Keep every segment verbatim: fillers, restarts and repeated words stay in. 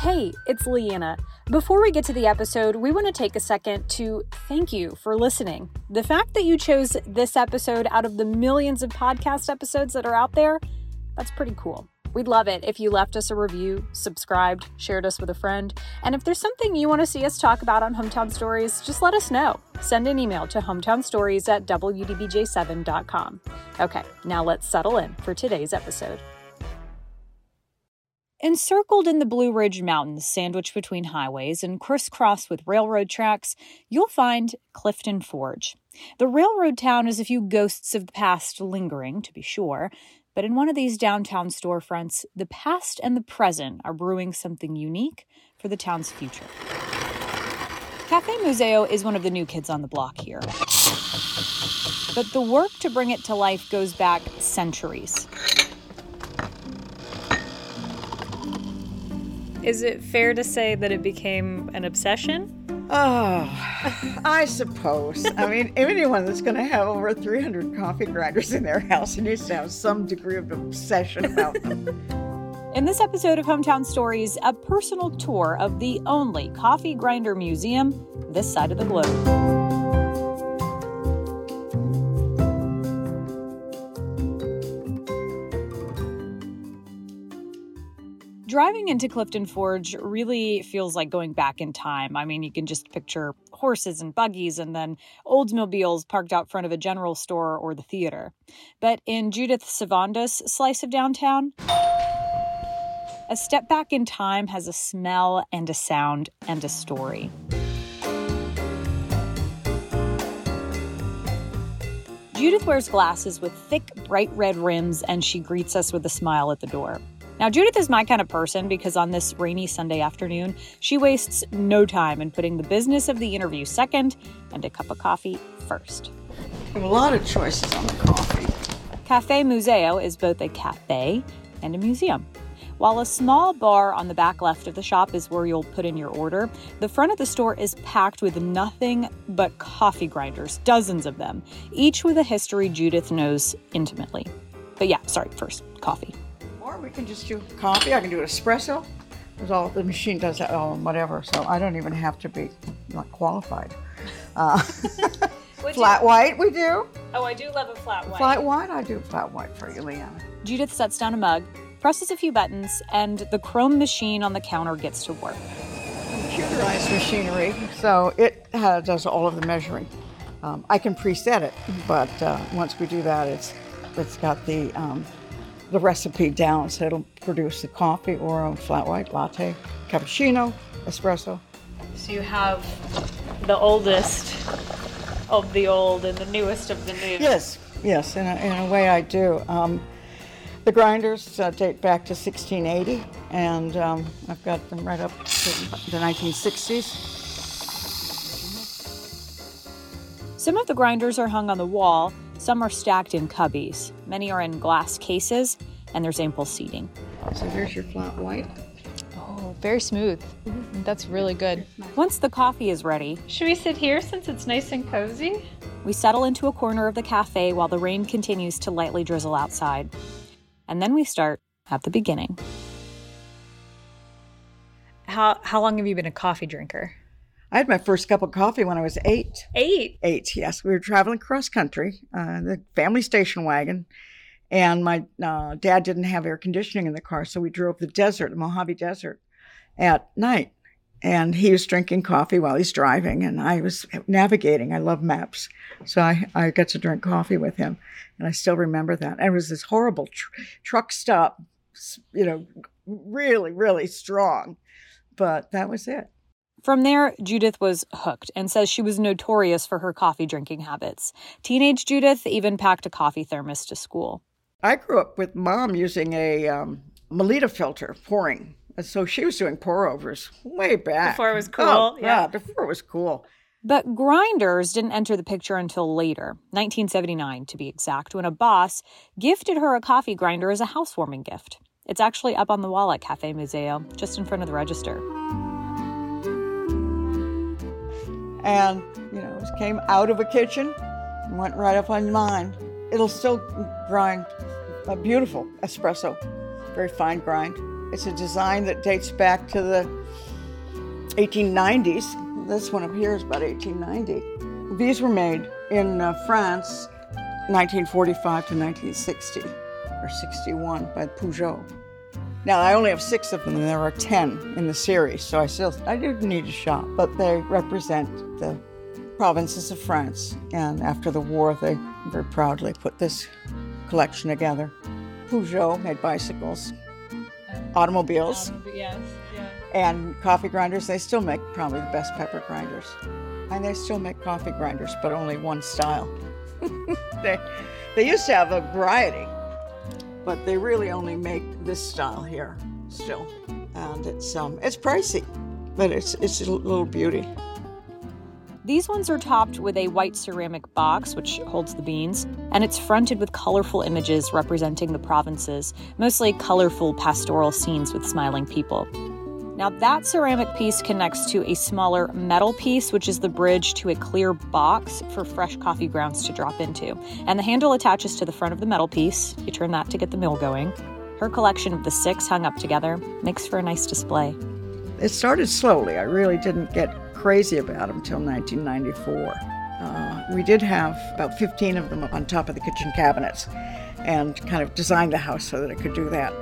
Hey, it's Leanna. Before we get to the episode, we want to take a second to thank you for listening. The fact that you chose this episode out of the millions of podcast episodes that are out there, that's pretty cool. We'd love it if you left us a review, subscribed, shared us with a friend, and if there's something you want to see us talk about on Hometown Stories, just let us know. Send an email to hometown stories at w d b j seven dot com. Okay, now let's settle in for today's episode. Encircled in the Blue Ridge Mountains, sandwiched between highways and crisscrossed with railroad tracks, you'll find Clifton Forge. The railroad town has a few ghosts of the past lingering, to be sure, but in one of these downtown storefronts, the past and the present are brewing something unique for the town's future. Cafe Museo is one of the new kids on the block here, but the work to bring it to life goes back centuries. Is it fair to say that it became an obsession? Oh, I suppose. I mean, anyone that's going to have over three hundred coffee grinders in their house needs to have some degree of obsession about them. In this episode of Hometown Stories, a personal tour of the only coffee grinder museum this side of the globe. Driving into Clifton Forge really feels like going back in time. I mean, you can just picture horses and buggies and then Oldsmobiles parked out front of a general store or the theater. But in Judith Savanda's slice of downtown, a step back in time has a smell and a sound and a story. Judith wears glasses with thick, bright red rims, and she greets us with a smile at the door. Now, Judith is my kind of person because on this rainy Sunday afternoon, she wastes no time in putting the business of the interview second and a cup of coffee first. A lot of choices on the coffee. Cafe Museo is both a cafe and a museum. While a small bar on the back left of the shop is where you'll put in your order, the front of the store is packed with nothing but coffee grinders, dozens of them, each with a history Judith knows intimately. But yeah, sorry, first, coffee. We can just do coffee. I can do an espresso. There's all the machine does that all whatever, so I don't even have to be not qualified. Uh, flat you? White, we do. Oh, I do love a flat white. Flat white, I do flat white for you, Leanna. Judith sets down a mug, presses a few buttons, and the chrome machine on the counter gets to work. Computerized machinery, so it uh, does all of the measuring. Um, I can preset it, but uh, once we do that, it's it's got the. Um, the recipe down, so it'll produce the coffee or a flat white, latte, cappuccino, espresso. So you have the oldest of the old and the newest of the new. Yes, yes, in a, in a way I do. Um, the grinders uh, date back to sixteen eighty, and um, I've got them right up to the nineteen sixties. Some of the grinders are hung on the wall. Some are stacked in cubbies, many are in glass cases, and there's ample seating. So here's your flat white. Oh, very smooth. Mm-hmm. That's really good. Once the coffee is ready... Should we sit here since it's nice and cozy? We settle into a corner of the cafe while the rain continues to lightly drizzle outside. And then we start at the beginning. How, how long have you been a coffee drinker? I had my first cup of coffee when I was eight. Eight? Eight, yes. We were traveling cross-country, uh, the family station wagon, and my uh, dad didn't have air conditioning in the car, so we drove the desert, the Mojave Desert, at night. And he was drinking coffee while he's driving, and I was navigating. I love maps, so I, I got to drink coffee with him, and I still remember that. And it was this horrible tr- truck stop, you know, really, really strong, but that was it. From there, Judith was hooked and says she was notorious for her coffee drinking habits. Teenage Judith even packed a coffee thermos to school. I grew up with Mom using a um, Melita filter pouring. And so she was doing pour-overs way back. Before it was cool. Oh, yeah. yeah, before it was cool. But grinders didn't enter the picture until later, nineteen seventy-nine to be exact, when a boss gifted her a coffee grinder as a housewarming gift. It's actually up on the wall at Cafe Museo, just in front of the register. And, you know, it came out of a kitchen and went right up on mine. It'll still grind a beautiful espresso, very fine grind. It's a design that dates back to the eighteen nineties. This one up here is about eighteen ninety. These were made in uh, France, nineteen forty-five to nineteen sixty, or sixty-one, by Peugeot. Now, I only have six of them, and there are ten in the series, so I still I do need to shop, but they represent the provinces of France, and after the war, they very proudly put this collection together. Peugeot made bicycles, automobiles, um, yes, yeah. and coffee grinders. They still make probably the best pepper grinders. And they still make coffee grinders, but only one style. they, they used to have a variety, but they really only make this style here still. And it's um, it's pricey, but it's it's a little beauty. These ones are topped with a white ceramic box, which holds the beans, and it's fronted with colorful images representing the provinces, mostly colorful pastoral scenes with smiling people. Now that ceramic piece connects to a smaller metal piece, which is the bridge to a clear box for fresh coffee grounds to drop into. And the handle attaches to the front of the metal piece. You turn that to get the mill going. Her collection of the six hung up together makes for a nice display. It started slowly. I really didn't get crazy about them until nineteen ninety-four. Uh, we did have about fifteen of them on top of the kitchen cabinets and kind of designed the house so that it could do that.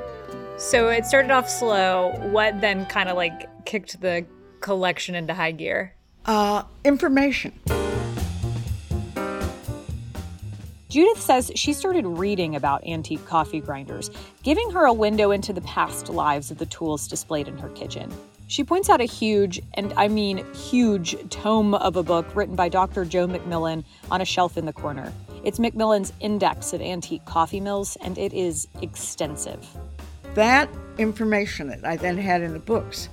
So it started off slow. What then kind of like kicked the collection into high gear? Uh, information. Judith says she started reading about antique coffee grinders, giving her a window into the past lives of the tools displayed in her kitchen. She points out a huge, and I mean huge, tome of a book written by Doctor Joe McMillan on a shelf in the corner. It's McMillan's Index of Antique Coffee Mills, and it is extensive. That information that I then had in the books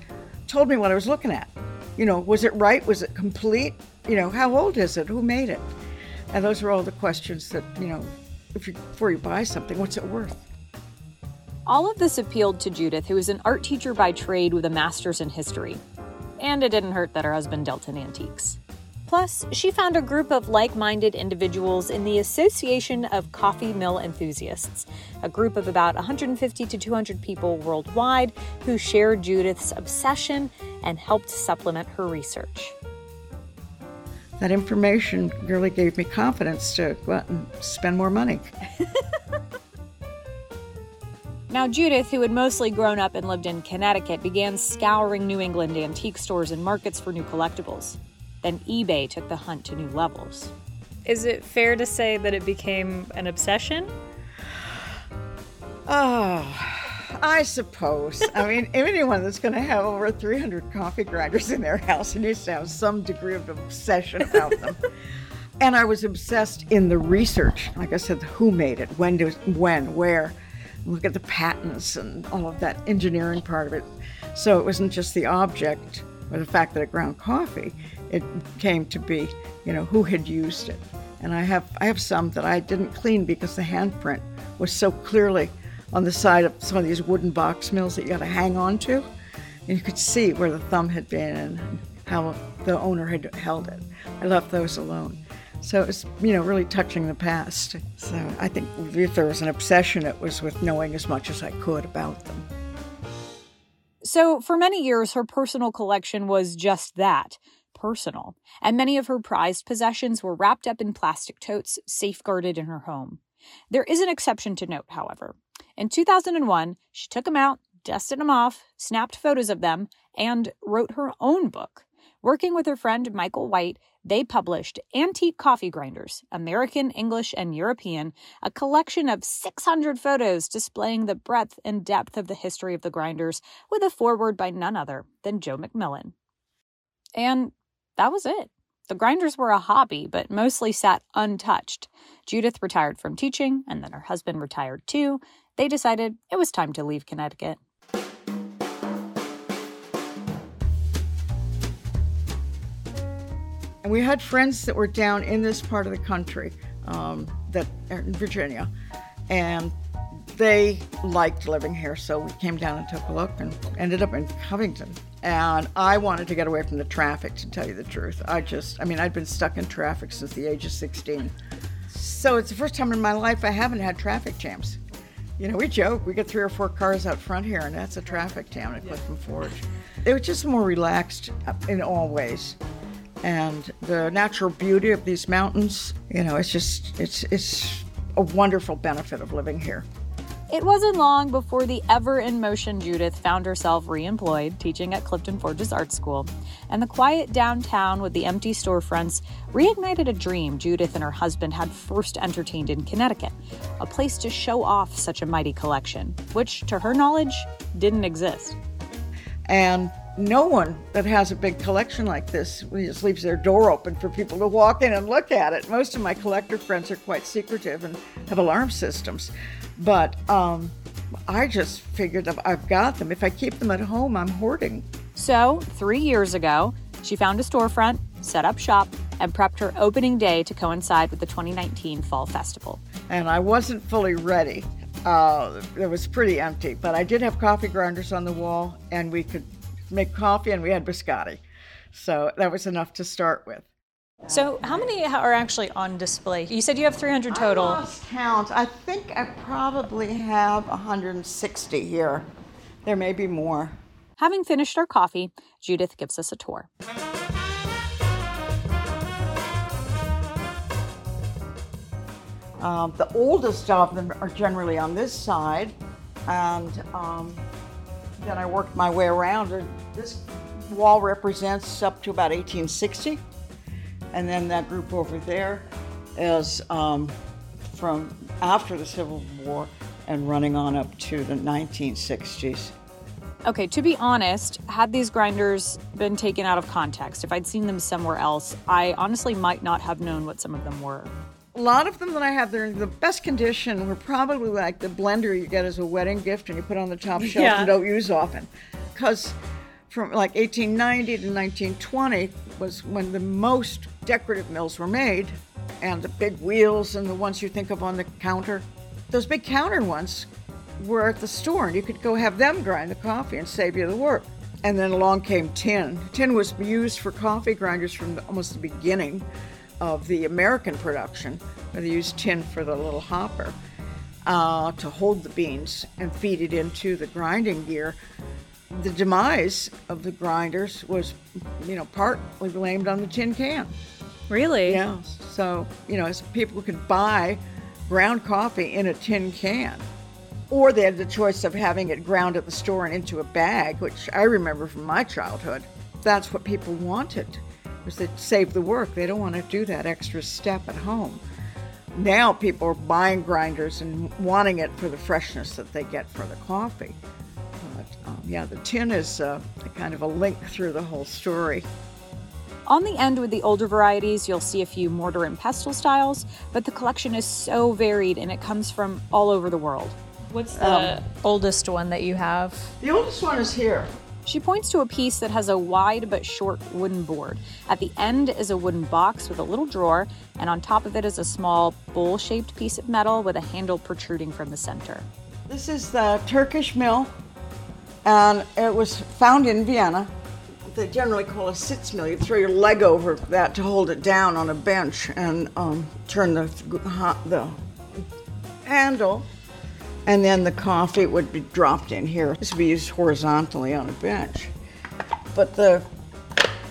told me what I was looking at. You know, was it right? Was it complete? You know, how old is it? Who made it? And those are all the questions that, you know, if you, before you buy something, what's it worth? All of this appealed to Judith, who is an art teacher by trade with a master's in history. And it didn't hurt that her husband dealt in antiques. Plus, she found a group of like-minded individuals in the Association of Coffee Mill Enthusiasts, a group of about one hundred fifty to two hundred people worldwide who shared Judith's obsession and helped supplement her research. That information really gave me confidence to go out and spend more money. Now, Judith, who had mostly grown up and lived in Connecticut, began scouring New England antique stores and markets for new collectibles. Then eBay took the hunt to new levels. Is it fair to say that it became an obsession? Oh, I suppose. I mean, anyone that's going to have over three hundred coffee grinders in their house needs to have some degree of obsession about them. And I was obsessed in the research. Like I said, who made it, when, do, when, where. Look at the patents and all of that engineering part of it. So it wasn't just the object or the fact that it ground coffee. It came to be, you know, who had used it. And I have I have some that I didn't clean because the handprint was so clearly on the side of some of these wooden box mills that you got to hang on to. And you could see where the thumb had been and how the owner had held it. I left those alone. So it was, you know, really touching the past. So I think if there was an obsession, it was with knowing as much as I could about them. So for many years, her personal collection was just that, personal. And many of her prized possessions were wrapped up in plastic totes, safeguarded in her home. There is an exception to note, however. In two thousand one, she took them out, dusted them off, snapped photos of them, and wrote her own book. Working with her friend Michael White, they published Antique Coffee Grinders, American, English, and European, a collection of six hundred photos displaying the breadth and depth of the history of the grinders, with a foreword by none other than Joe McMillan. And that was it. The grinders were a hobby, but mostly sat untouched. Judith retired from teaching, and then her husband retired too. They decided it was time to leave Connecticut. And we had friends that were down in this part of the country, um, that are in Virginia, and they liked living here, so we came down and took a look and ended up in Covington. And I wanted to get away from the traffic, to tell you the truth. I just, I mean, I'd been stuck in traffic since the age of sixteen. So it's the first time in my life I haven't had traffic jams. You know, we joke, we get three or four cars out front here, and that's a traffic jam at Clifton Forge. It was just more relaxed in all ways. And the natural beauty of these mountains, you know, it's just, it's it's a wonderful benefit of living here. It wasn't long before the ever-in-motion Judith found herself re-employed, teaching at Clifton Forge's art school. And the quiet downtown with the empty storefronts reignited a dream Judith and her husband had first entertained in Connecticut, a place to show off such a mighty collection, which, to her knowledge, didn't exist. And no one that has a big collection like this just leaves their door open for people to walk in and look at it. Most of my collector friends are quite secretive and have alarm systems. But um, I just figured that I've got them. If I keep them at home, I'm hoarding. So three years ago, she found a storefront, set up shop, and prepped her opening day to coincide with the twenty nineteen Fall Festival. And I wasn't fully ready. Uh, it was pretty empty, but I did have coffee grinders on the wall, and we could make coffee, and we had biscotti. So that was enough to start with. So how many are actually on display? You said you have three hundred total. I lost count. I think I probably have one hundred sixty here. There may be more. Having finished our coffee, Judith gives us a tour. Um, the oldest of them are generally on this side, and um, then I worked my way around. And this wall represents up to about eighteen sixty. And then that group over there is um, from after the Civil War and running on up to the nineteen sixties. Okay, to be honest, had these grinders been taken out of context, if I'd seen them somewhere else, I honestly might not have known what some of them were. A lot of them that I have, they're in the best condition, were probably like the blender you get as a wedding gift and you put on the top shelf yeah. and don't use often. Because from like eighteen ninety to nineteen twenty was when the most decorative mills were made, and the big wheels and the ones you think of on the counter. Those big counter ones were at the store, and you could go have them grind the coffee and save you the work. And then along came tin. Tin was used for coffee grinders from the, almost the beginning of the American production, where they used tin for the little hopper uh, to hold the beans and feed it into the grinding gear. The demise of the grinders was, you know, partly blamed on the tin can. Really? Yeah. So, you know, as people could buy ground coffee in a tin can, or they had the choice of having it ground at the store and into a bag, which I remember from my childhood. That's what people wanted, was to save the work. They don't want to do that extra step at home. Now people are buying grinders and wanting it for the freshness that they get for the coffee. Um, yeah, the tin is uh, a kind of a link through the whole story. On the end with the older varieties, you'll see a few mortar and pestle styles, but the collection is so varied and it comes from all over the world. What's the um, oldest one that you have? The oldest one is here. She points to a piece that has a wide but short wooden board. At the end is a wooden box with a little drawer, and on top of it is a small bowl-shaped piece of metal with a handle protruding from the center. This is the Turkish mill. And it was found in Vienna. They generally call a sitz mill. You throw your leg over that to hold it down on a bench and um, turn the, the handle, and then the coffee would be dropped in here. This would be used horizontally on a bench. But the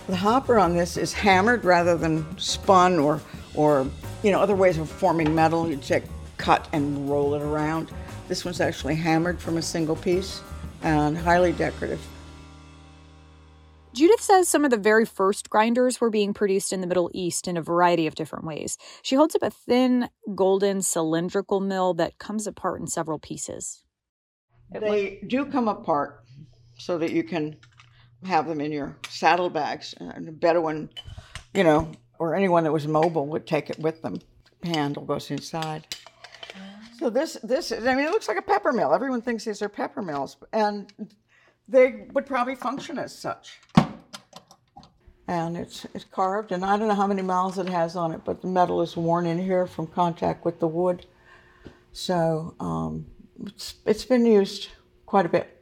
the hopper on this is hammered rather than spun or, or you know, other ways of forming metal. You take cut and roll it around. This one's actually hammered from a single piece, and highly decorative. Judith says some of the very first grinders were being produced in the Middle East in a variety of different ways. She holds up a thin, golden, cylindrical mill that comes apart in several pieces. They do come apart so that you can have them in your saddlebags. And the Bedouin, you know, or anyone that was mobile would take it with them. Handle goes inside. So this, this is, I mean, it looks like a pepper mill. Everyone thinks these are pepper mills, and they would probably function as such. And it's it's carved, and I don't know how many miles it has on it, but the metal is worn in here from contact with the wood. So um, it's it's been used quite a bit.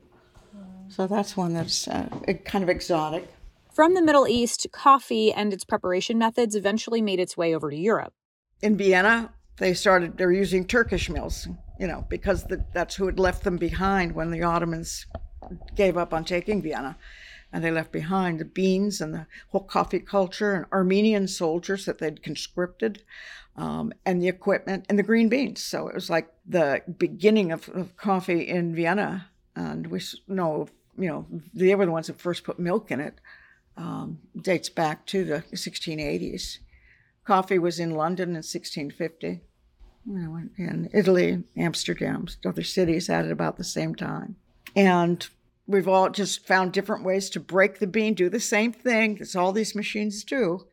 So that's one that's uh, kind of exotic. From the Middle East, coffee and its preparation methods eventually made its way over to Europe. In Vienna, they started, they're using Turkish mills, you know, because the, that's who had left them behind when the Ottomans gave up on taking Vienna. And they left behind the beans and the whole coffee culture and Armenian soldiers that they'd conscripted, um, and the equipment and the green beans. So it was like the beginning of, of coffee in Vienna. And we know, you know, they were the ones that first put milk in it. Um, dates back to the sixteen eighties. Coffee was in London in sixteen fifty. In Italy, Amsterdam, other cities at about the same time. And we've all just found different ways to break the bean, do the same thing. That's all these machines do.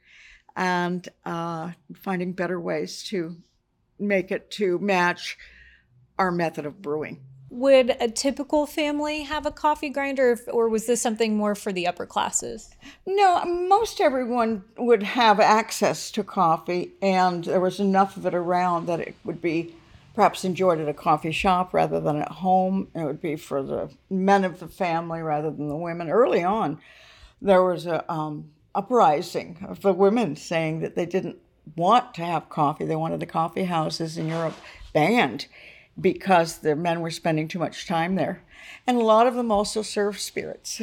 And uh, finding better ways to make it to match our method of brewing. Would a typical family have a coffee grinder, or was this something more for the upper classes? No, most everyone would have access to coffee, and there was enough of it around that it would be perhaps enjoyed at a coffee shop rather than at home. It would be for the men of the family rather than the women. Early on, there was an um, uprising of the women saying that they didn't want to have coffee. They wanted the coffee houses in Europe banned, because the men were spending too much time there. And a lot of them also served spirits.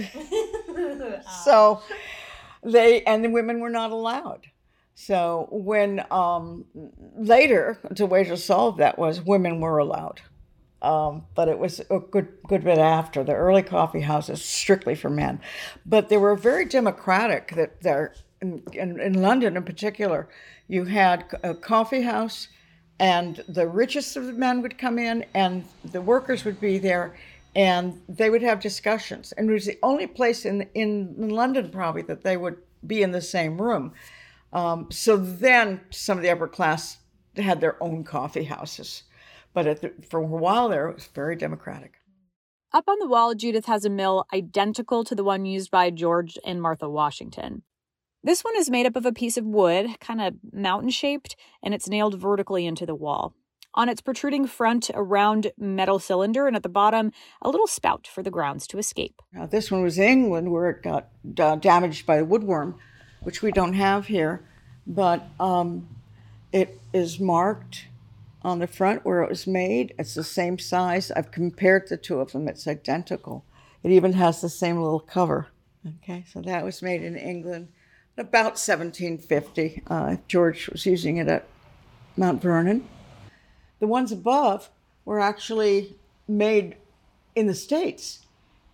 So they, and the women were not allowed. So when um, later, the way to solve that was women were allowed. Um, but it was a good, good bit after. The early coffee houses, strictly for men. But they were very democratic. That there, in, in, in London in particular, you had a coffee house, and the richest of the men would come in, and the workers would be there, and they would have discussions. And it was the only place in in London probably that they would be in the same room. Um, so then some of the upper class had their own coffee houses. But at the, for a while there, it was very democratic. Up on the wall, Judith has a mill identical to the one used by George and Martha Washington. This one is made up of a piece of wood, kind of mountain-shaped, and it's nailed vertically into the wall. On its protruding front, a round metal cylinder, and at the bottom, a little spout for the grounds to escape. Now, this one was England, where it got uh, damaged by a woodworm, which we don't have here, but um, it is marked on the front where it was made. It's the same size. I've compared the two of them. It's identical. It even has the same little cover. Okay, so that was made in England. About seventeen fifty, uh, George was using it at Mount Vernon. The ones above were actually made in the States,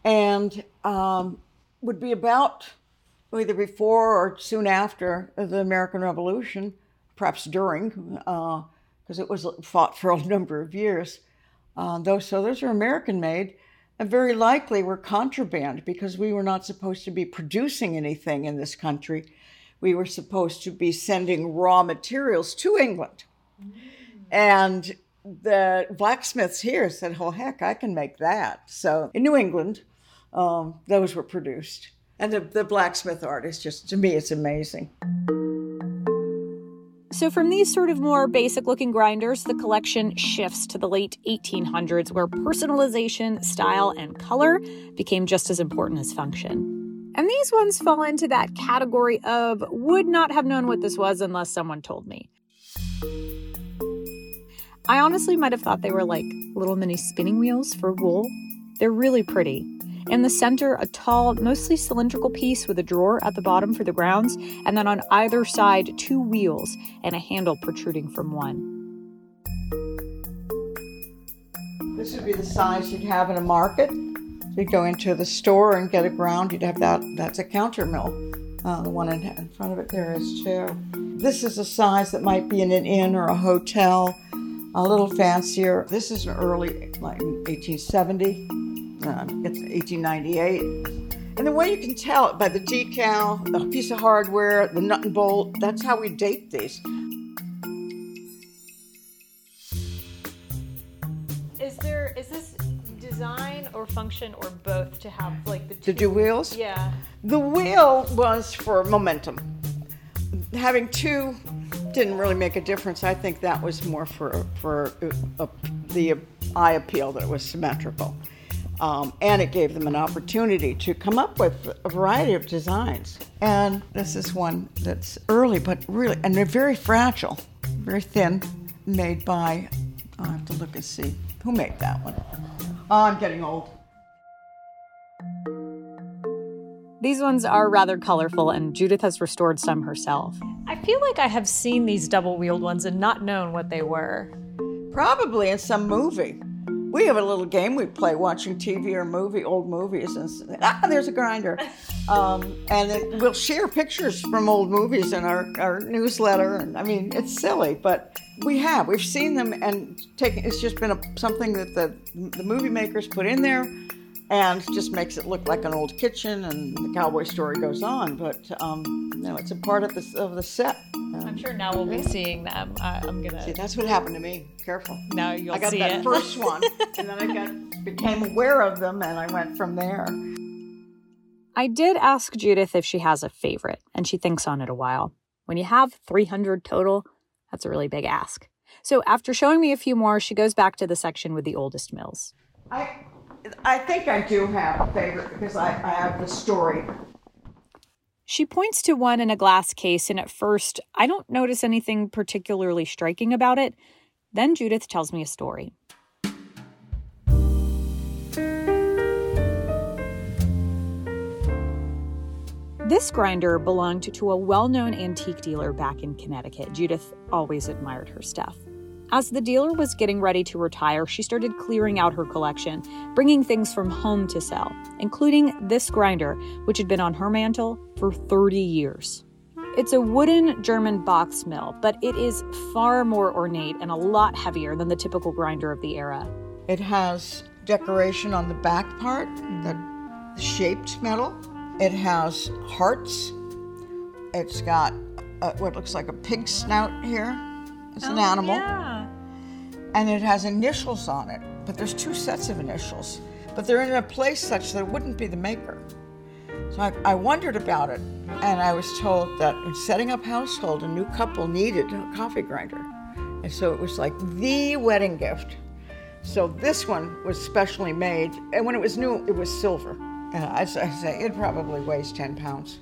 and um, would be about either before or soon after the American Revolution, perhaps during, because uh, it was fought for a number of years. Uh, those, so those are American-made. And very likely were contraband, because we were not supposed to be producing anything in this country. We were supposed to be sending raw materials to England. Mm. And the blacksmiths here said, oh, heck, I can make that. So in New England, um, those were produced. And the, the blacksmith art is just, to me, it's amazing. So from these sort of more basic-looking grinders, the collection shifts to the late eighteen hundreds, where personalization, style, and color became just as important as function. And these ones fall into that category of would not have known what this was unless someone told me. I honestly might have thought they were like little mini spinning wheels for wool. They're really pretty. In the center, a tall, mostly cylindrical piece with a drawer at the bottom for the grounds, and then on either side, two wheels and a handle protruding from one. This would be the size you'd have in a market. You'd go into the store and get a ground. You'd have that. That's a counter mill. Uh, the one in, in front of it there is too. This is a size that might be in an inn or a hotel, a little fancier. This is an early, like eighteen seventy. Uh, it's eighteen ninety-eight, And the way you can tell it by the decal, the piece of hardware, the nut and bolt, that's how we date these. Is there, is this design or function or both to have like the two? To do wheels? Yeah. The wheel was for momentum. Having two didn't really make a difference. I think that was more for, for a, a, the eye appeal, that it was symmetrical. Um, and it gave them an opportunity to come up with a variety of designs. And this is one that's early, but really, and they're very fragile, very thin, made by, I'll have to look and see, who made that one? Oh, I'm getting old. These ones are rather colorful, and Judith has restored some herself. I feel like I have seen these double-wheeled ones and not known what they were. Probably in some movie. We have a little game we play watching T V or movie, old movies, and ah, there's a grinder. Um, and then we'll share pictures from old movies in our, our newsletter. And I mean, it's silly, but we have. We've seen them, and taken, it's just been a, something that the, the movie makers put in there and just makes it look like an old kitchen, and the cowboy story goes on. But um, no, it's a part of the, of the set. I'm sure now we'll be seeing them. Uh, I'm gonna. See, that's what happened to me. Careful. Now you'll see it. I got see that it. first one, and then I got became aware of them, and I went from there. I did ask Judith if she has a favorite, and she thinks on it a while. When you have three hundred total, that's a really big ask. So after showing me a few more, she goes back to the section with the oldest mills. I, I think I do have a favorite because I, I have the story. She points to one in a glass case, and at first, I don't notice anything particularly striking about it. Then Judith tells me a story. This grinder belonged to a well-known antique dealer back in Connecticut. Judith always admired her stuff. As the dealer was getting ready to retire, she started clearing out her collection, bringing things from home to sell, including this grinder, which had been on her mantle for thirty years. It's a wooden German box mill, but it is far more ornate and a lot heavier than the typical grinder of the era. It has decoration on the back part, the shaped metal. It has hearts. It's got a, what looks like a pig snout here. It's oh, an animal. Yeah. And it has initials on it, but there's two sets of initials. But they're in a place such that it wouldn't be the maker. So I, I wondered about it, and I was told that in setting up household, a new couple needed a coffee grinder. And so it was like the wedding gift. So this one was specially made, and when it was new, it was silver. And I'd say it probably weighs ten pounds.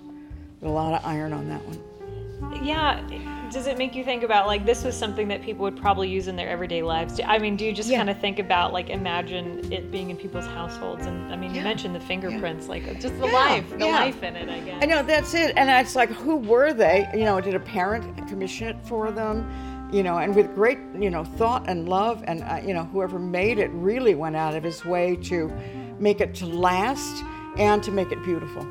There's a lot of iron on that one. Yeah. Does it make you think about, like, this was something that people would probably use in their everyday lives? I mean, do you just yeah. kind of think about, like, imagine it being in people's households? And, I mean, yeah. you mentioned the fingerprints, yeah. like, just the yeah. life, the yeah. life in it, I guess. I know, that's it. And it's like, who were they? You know, did a parent commission it for them? You know, and with great, you know, thought and love. And, uh, you know, whoever made it really went out of his way to make it to last and to make it beautiful.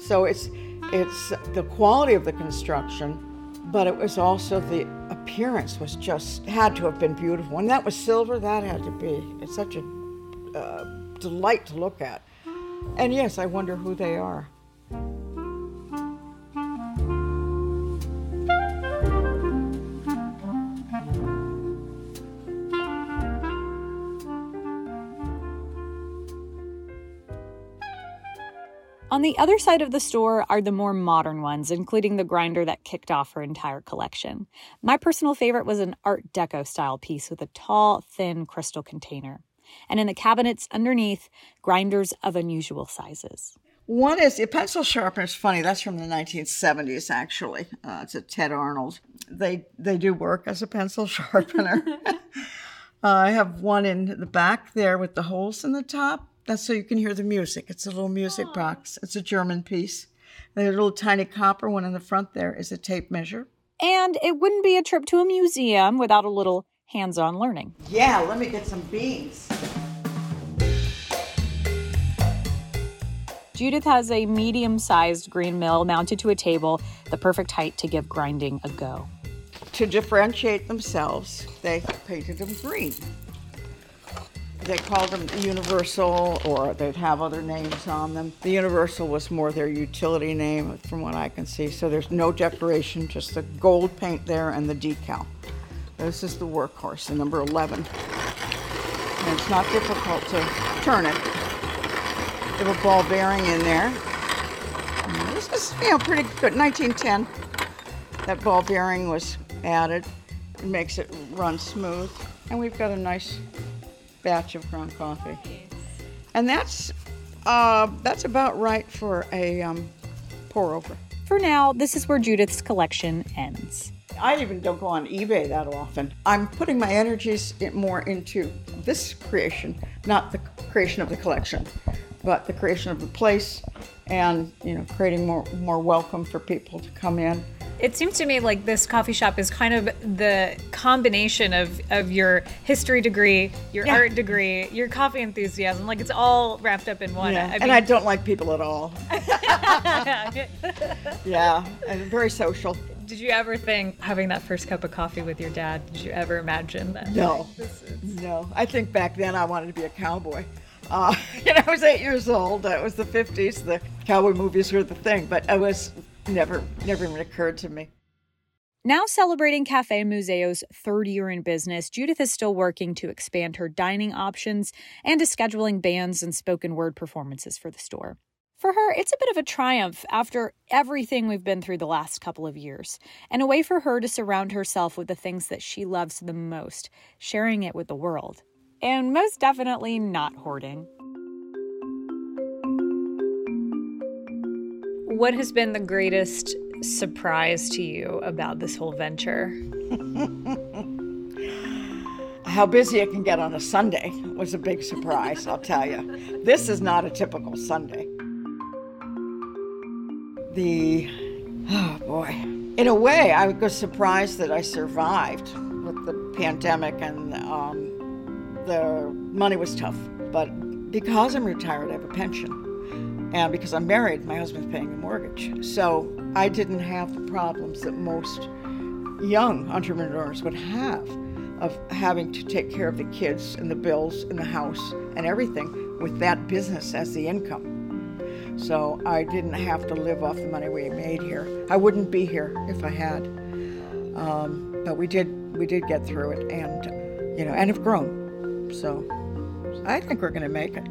So it's... It's the quality of the construction, but it was also the appearance was just, had to have been beautiful. And that was silver, that had to be. It's such a uh, delight to look at. And yes, I wonder who they are. On the other side of the store are the more modern ones, including the grinder that kicked off her entire collection. My personal favorite was an Art Deco-style piece with a tall, thin crystal container. And in the cabinets underneath, grinders of unusual sizes. One is a pencil sharpener. It's funny, that's from the nineteen seventies, actually. Uh, it's a Ted Arnold. They, they do work as a pencil sharpener. uh, I have one in the back there with the holes in the top. That's so you can hear the music. It's a little music oh. box. It's a German piece. The little tiny copper one in the front there is a tape measure. And it wouldn't be a trip to a museum without a little hands-on learning. Yeah, let me get some beans. Judith has a medium-sized green mill mounted to a table, the perfect height to give grinding a go. To differentiate themselves, they painted them green. They called them the Universal, or they'd have other names on them. The Universal was more their utility name, from what I can see. So there's no decoration, just the gold paint there and the decal. This is the workhorse, the number eleven. And it's not difficult to turn it. They have a ball bearing in there. And this is, you know, pretty good. nineteen ten, that ball bearing was added. It makes it run smooth. And we've got a nice batch of ground coffee. And that's uh, that's about right for a um, pour over. For now, this is where Judith's collection ends. I even don't go on eBay that often. I'm putting my energies more into this creation, not the creation of the collection, but the creation of the place and, you know, creating more, more welcome for people to come in. It seems to me like this coffee shop is kind of the combination of, of your history degree, your yeah. art degree, your coffee enthusiasm. Like, it's all wrapped up in one. Yeah. I mean, and I don't like people at all. Yeah, I'm very social. Did you ever think, having that first cup of coffee with your dad, did you ever imagine that? No, this is... no. I think back then I wanted to be a cowboy. Uh, you know, I was eight years old. It was the fifties. The cowboy movies were the thing, but I was... Never, never even occurred to me. Now celebrating Cafe Museo's third year in business, Judith is still working to expand her dining options and is scheduling bands and spoken word performances for the store. For her, it's a bit of a triumph after everything we've been through the last couple of years, and a way for her to surround herself with the things that she loves the most, sharing it with the world, and most definitely not hoarding. What has been the greatest surprise to you about this whole venture? How busy it can get on a Sunday was a big surprise, I'll tell you. This is not a typical Sunday. The, oh boy. In a way, I was surprised that I survived with the pandemic, and um, the money was tough. But because I'm retired, I have a pension. And because I'm married, my husband's paying the mortgage. So I didn't have the problems that most young entrepreneurs would have of having to take care of the kids and the bills and the house and everything with that business as the income. So I didn't have to live off the money we made here. I wouldn't be here if I had. Um, but we did, we did get through it, and, you know, and have grown. So I think we're gonna make it.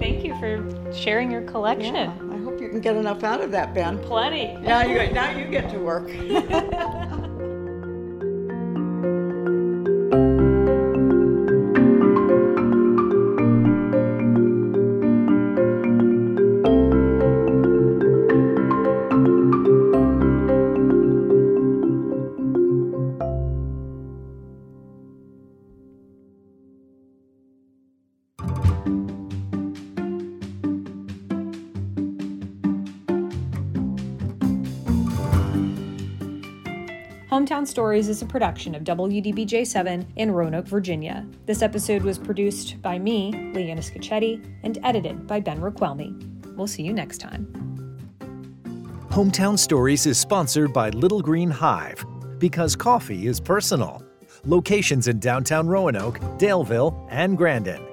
Thank you for sharing your collection. Yeah, I hope you can get enough out of that, Ben. Plenty. Now you, now you get to work. Hometown Stories is a production of W D B J seven in Roanoke, Virginia. This episode was produced by me, Leanna Scaccetti, and edited by Ben Roquelme. We'll see you next time. Hometown Stories is sponsored by Little Green Hive, because coffee is personal. Locations in downtown Roanoke, Daleville, and Grandin.